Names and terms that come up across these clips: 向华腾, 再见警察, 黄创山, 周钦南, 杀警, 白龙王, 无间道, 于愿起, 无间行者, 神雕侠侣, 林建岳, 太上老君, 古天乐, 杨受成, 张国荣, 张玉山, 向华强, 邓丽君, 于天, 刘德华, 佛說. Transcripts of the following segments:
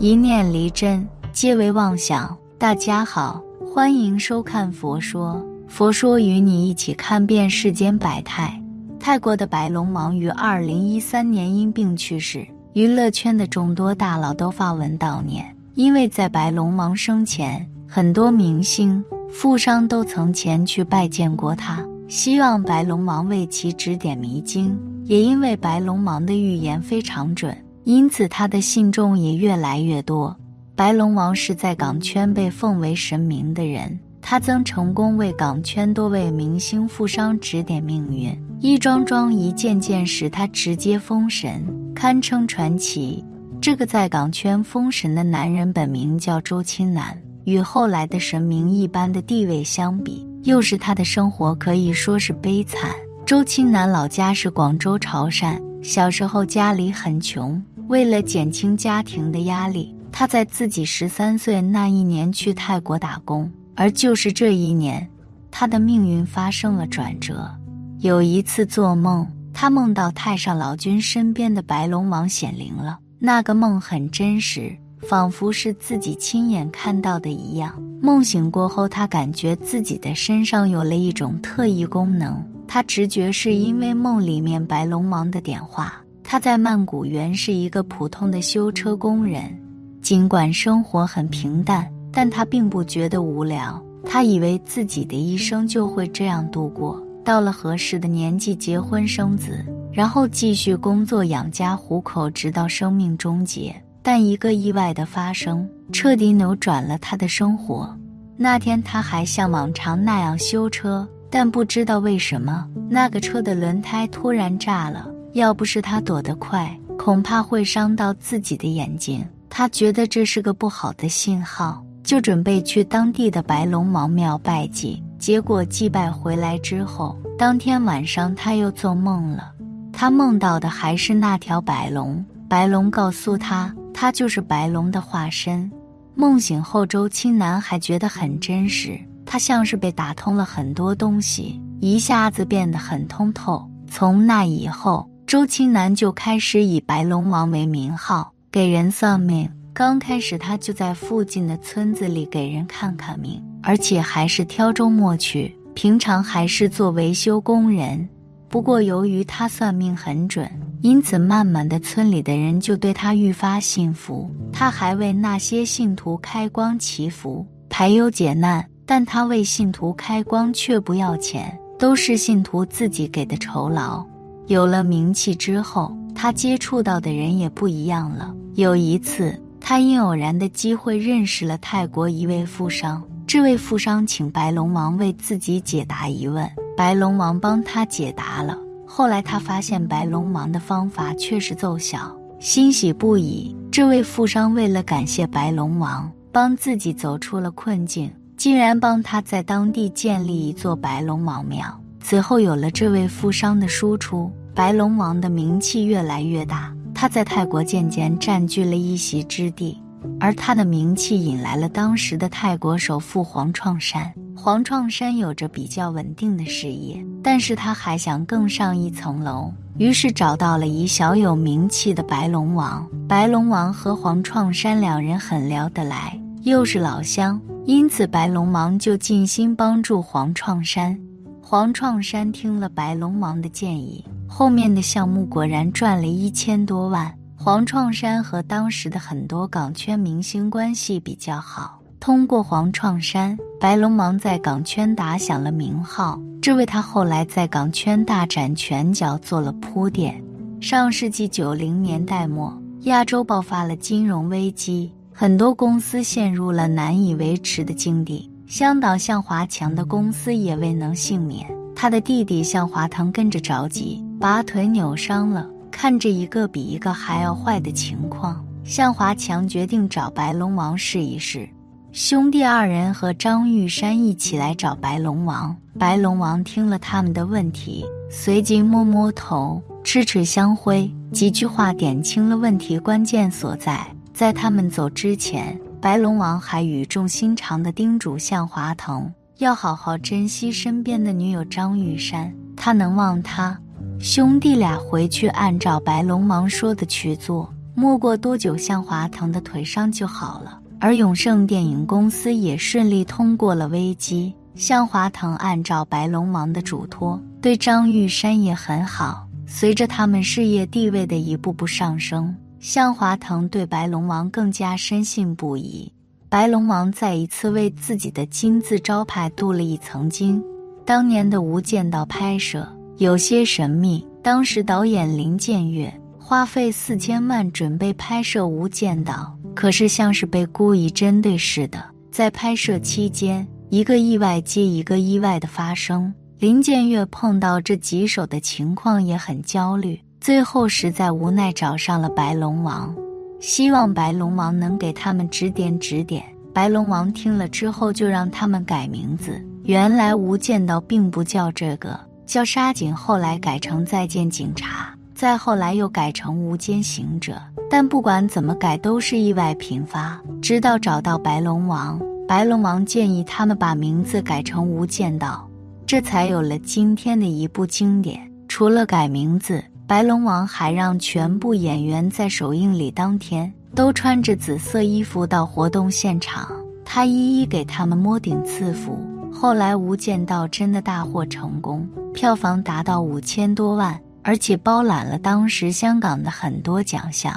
一念离真，皆为妄想。大家好，欢迎收看佛说。佛说与你一起看遍世间百态。泰国的白龙王于2013年因病去世，娱乐圈的众多大佬都发文悼念。因为在白龙王生前，很多明星、富商都曾前去拜见过他，希望白龙王为其指点迷津。也因为白龙王的预言非常准，因此他的信众也越来越多。白龙王是在港圈被奉为神明的人，他曾成功为港圈多位明星富商指点命运，一桩桩一件件使他直接封神，堪称传奇。这个在港圈封神的男人本名叫周钦南，与后来的神明一般的地位相比，又是他的生活可以说是悲惨。周钦南老家是广州潮汕，小时候家里很穷，为了减轻家庭的压力，他在自己13岁那一年去泰国打工。而就是这一年，他的命运发生了转折。有一次做梦，他梦到太上老君身边的白龙王显灵了，那个梦很真实，仿佛是自己亲眼看到的一样。梦醒过后，他感觉自己的身上有了一种特异功能，他直觉是因为梦里面白龙王的点化。他在曼谷原是一个普通的修车工人，尽管生活很平淡，但他并不觉得无聊，他以为自己的一生就会这样度过，到了合适的年纪结婚生子，然后继续工作养家糊口，直到生命终结。但一个意外的发生，彻底扭转了他的生活。那天他还像往常那样修车，但不知道为什么，那个车的轮胎突然炸了，要不是他躲得快，恐怕会伤到自己的眼睛。他觉得这是个不好的信号，就准备去当地的白龙王庙拜祭。结果祭拜回来之后，当天晚上他又做梦了，他梦到的还是那条白龙。白龙告诉他，他就是白龙的化身。梦醒后，周钦南还觉得很真实，他像是被打通了很多东西，一下子变得很通透。从那以后，周钦南就开始以白龙王为名号给人算命。刚开始他就在附近的村子里给人看看命，而且还是挑周末去，平常还是做维修工人。不过由于他算命很准，因此慢慢的村里的人就对他愈发信服。他还为那些信徒开光祈福，排忧解难。但他为信徒开光却不要钱，都是信徒自己给的酬劳。有了名气之后，他接触到的人也不一样了。有一次，他因偶然的机会认识了泰国一位富商，这位富商请白龙王为自己解答疑问，白龙王帮他解答了。后来他发现白龙王的方法确实奏效，欣喜不已。这位富商为了感谢白龙王帮自己走出了困境，竟然帮他在当地建立一座白龙王庙。此后有了这位富商的输出，白龙王的名气越来越大，他在泰国渐渐占据了一席之地。而他的名气引来了当时的泰国首富黄创山。黄创山有着比较稳定的事业，但是他还想更上一层楼，于是找到了一小有名气的白龙王。白龙王和黄创山两人很聊得来，又是老乡，因此白龙王就尽心帮助黄创山。黄创山听了白龙王的建议，后面的项目果然赚了1000多万。黄创山和当时的很多港圈明星关系比较好，通过黄创山，白龙王在港圈打响了名号，这为他后来在港圈大展拳脚做了铺垫。上世纪90年代末，亚洲爆发了金融危机，很多公司陷入了难以维持的境地，香港向华强的公司也未能幸免。他的弟弟向华腾跟着着急，把腿扭伤了，看着一个比一个还要坏的情况，向华强决定找白龙王试一试。兄弟二人和张玉山一起来找白龙王。白龙王听了他们的问题，随即摸摸头，吃吃香灰，几句话点清了问题关键所在。在他们走之前，白龙王还语重心长地叮嘱向华腾要好好珍惜身边的女友张玉山，他能忘他。兄弟俩回去按照白龙王说的去做，摸过多久向华腾的腿伤就好了。而永盛电影公司也顺利通过了危机，向华腾按照白龙芒的嘱托，对张玉山也很好。随着他们事业地位的一步步上升，向华腾对白龙王更加深信不疑。白龙王再一次为自己的金字招牌镀了一层金。当年的《无间道》拍摄有些神秘，当时导演林建岳花费4000万准备拍摄《无间道》，可是像是被故意针对似的，在拍摄期间，一个意外接一个意外的发生。林建岳碰到这棘手的情况也很焦虑，最后实在无奈找上了白龙王，希望白龙王能给他们指点指点。白龙王听了之后就让他们改名字，原来《无间道》并不叫这个，叫杀警，后来改成再见警察，再后来又改成无间行者。但不管怎么改都是意外频发，直到找到白龙王，白龙王建议他们把名字改成《无间道》，这才有了今天的一部经典。除了改名字，白龙王还让全部演员在首映礼当天都穿着紫色衣服到活动现场，他一一给他们摸顶赐福。后来《无间道》真的大获成功，票房达到5000多万，而且包揽了当时香港的很多奖项，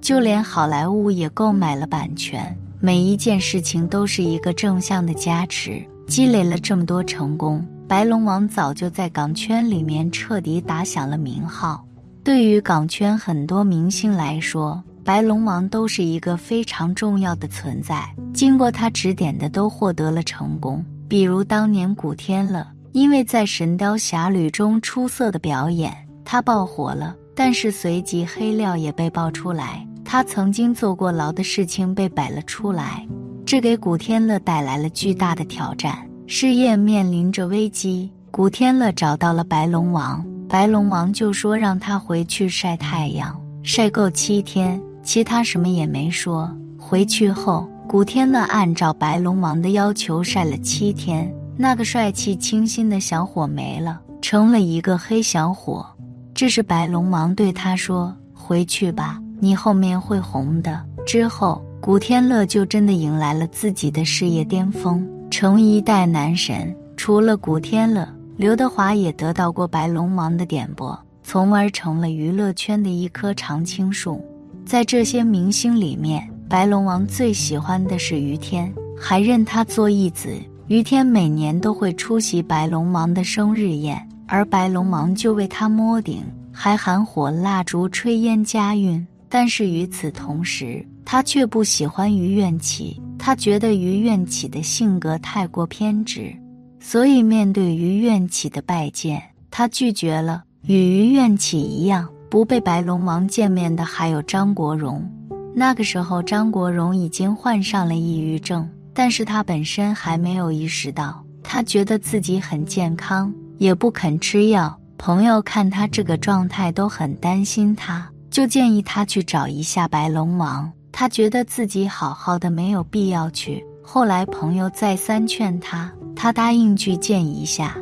就连好莱坞也购买了版权。每一件事情都是一个正向的加持，积累了这么多成功，白龙王早就在港圈里面彻底打响了名号。对于港圈很多明星来说，白龙王都是一个非常重要的存在，经过他指点的都获得了成功。比如当年古天乐，因为在《神雕侠侣》中出色的表演，他爆火了，但是随即黑料也被爆出来，他曾经坐过牢的事情被摆了出来，这给古天乐带来了巨大的挑战，事业面临着危机。古天乐找到了白龙王，白龙王就说让他回去晒太阳，晒够7天，其他什么也没说。回去后，古天乐按照白龙王的要求晒了7天，那个帅气清新的小伙没了，成了一个黑小伙。这是白龙王对他说，回去吧，你后面会红的。之后，古天乐就真的迎来了自己的事业巅峰，成一代男神。除了古天乐，刘德华也得到过白龙王的点拨，从而成了娱乐圈的一棵常青树。在这些明星里面，白龙王最喜欢的是于天，还认他做义子。于天每年都会出席白龙王的生日宴，而白龙王就为他摸顶，还含火蜡烛炊烟佳韵。但是与此同时，他却不喜欢于愿起，他觉得于愿起的性格太过偏执，所以面对于愿起的拜见，他拒绝了。与于愿起一样，不被白龙王见面的还有张国荣。那个时候张国荣已经患上了抑郁症，但是他本身还没有意识到，他觉得自己很健康，也不肯吃药。朋友看他这个状态都很担心他，就建议他去找一下白龙王，他觉得自己好好的没有必要去。后来朋友再三劝他，他答应去见一下，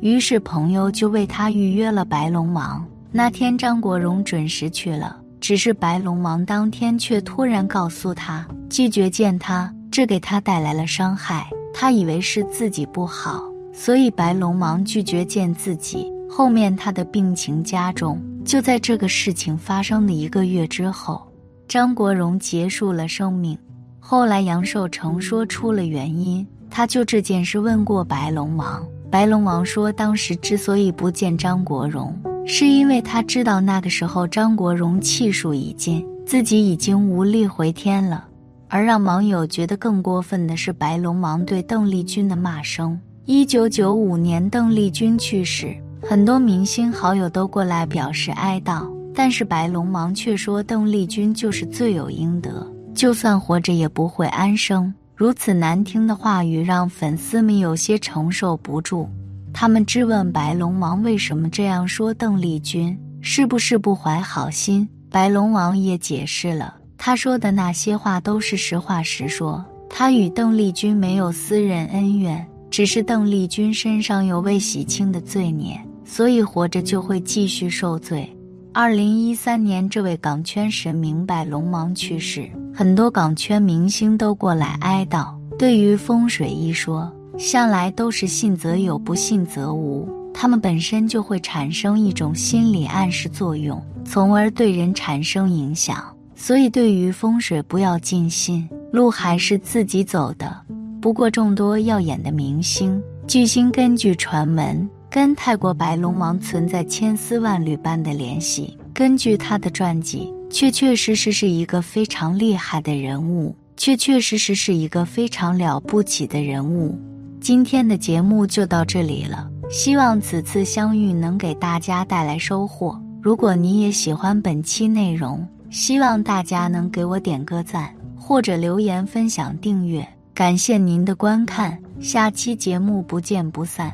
于是朋友就为他预约了白龙王。那天张国荣准时去了，只是白龙王当天却突然告诉他拒绝见他，这给他带来了伤害。他以为是自己不好，所以白龙王拒绝见自己。后面他的病情加重，就在这个事情发生的一个月之后，张国荣结束了生命。后来杨受成说出了原因，他就这件事问过白龙王，白龙王说当时之所以不见张国荣，是因为他知道那个时候张国荣气数已尽，自己已经无力回天了。而让网友觉得更过分的是白龙王对邓丽君的骂声。1995年邓丽君去世，很多明星好友都过来表示哀悼，但是白龙王却说邓丽君就是罪有应得，就算活着也不会安生。如此难听的话语让粉丝们有些承受不住，他们质问白龙王为什么这样说邓丽君，是不是不怀好心。白龙王也解释了，他说的那些话都是实话实说，他与邓丽君没有私人恩怨，只是邓丽君身上有未洗清的罪孽，所以活着就会继续受罪。2013年，这位港圈神明白龙芒去世，很多港圈明星都过来哀悼。对于风水一说，向来都是信则有，不信则无，它们本身就会产生一种心理暗示作用，从而对人产生影响。所以对于风水不要尽信，路还是自己走的。不过众多耀眼的明星巨星，根据传闻跟泰国白龙王存在千丝万缕般的联系，根据他的传记，确实是一个非常厉害的人物，确实是一个非常了不起的人物。今天的节目就到这里了，希望此次相遇能给大家带来收获。如果你也喜欢本期内容，希望大家能给我点个赞，或者留言分享订阅。感谢您的观看，下期节目不见不散。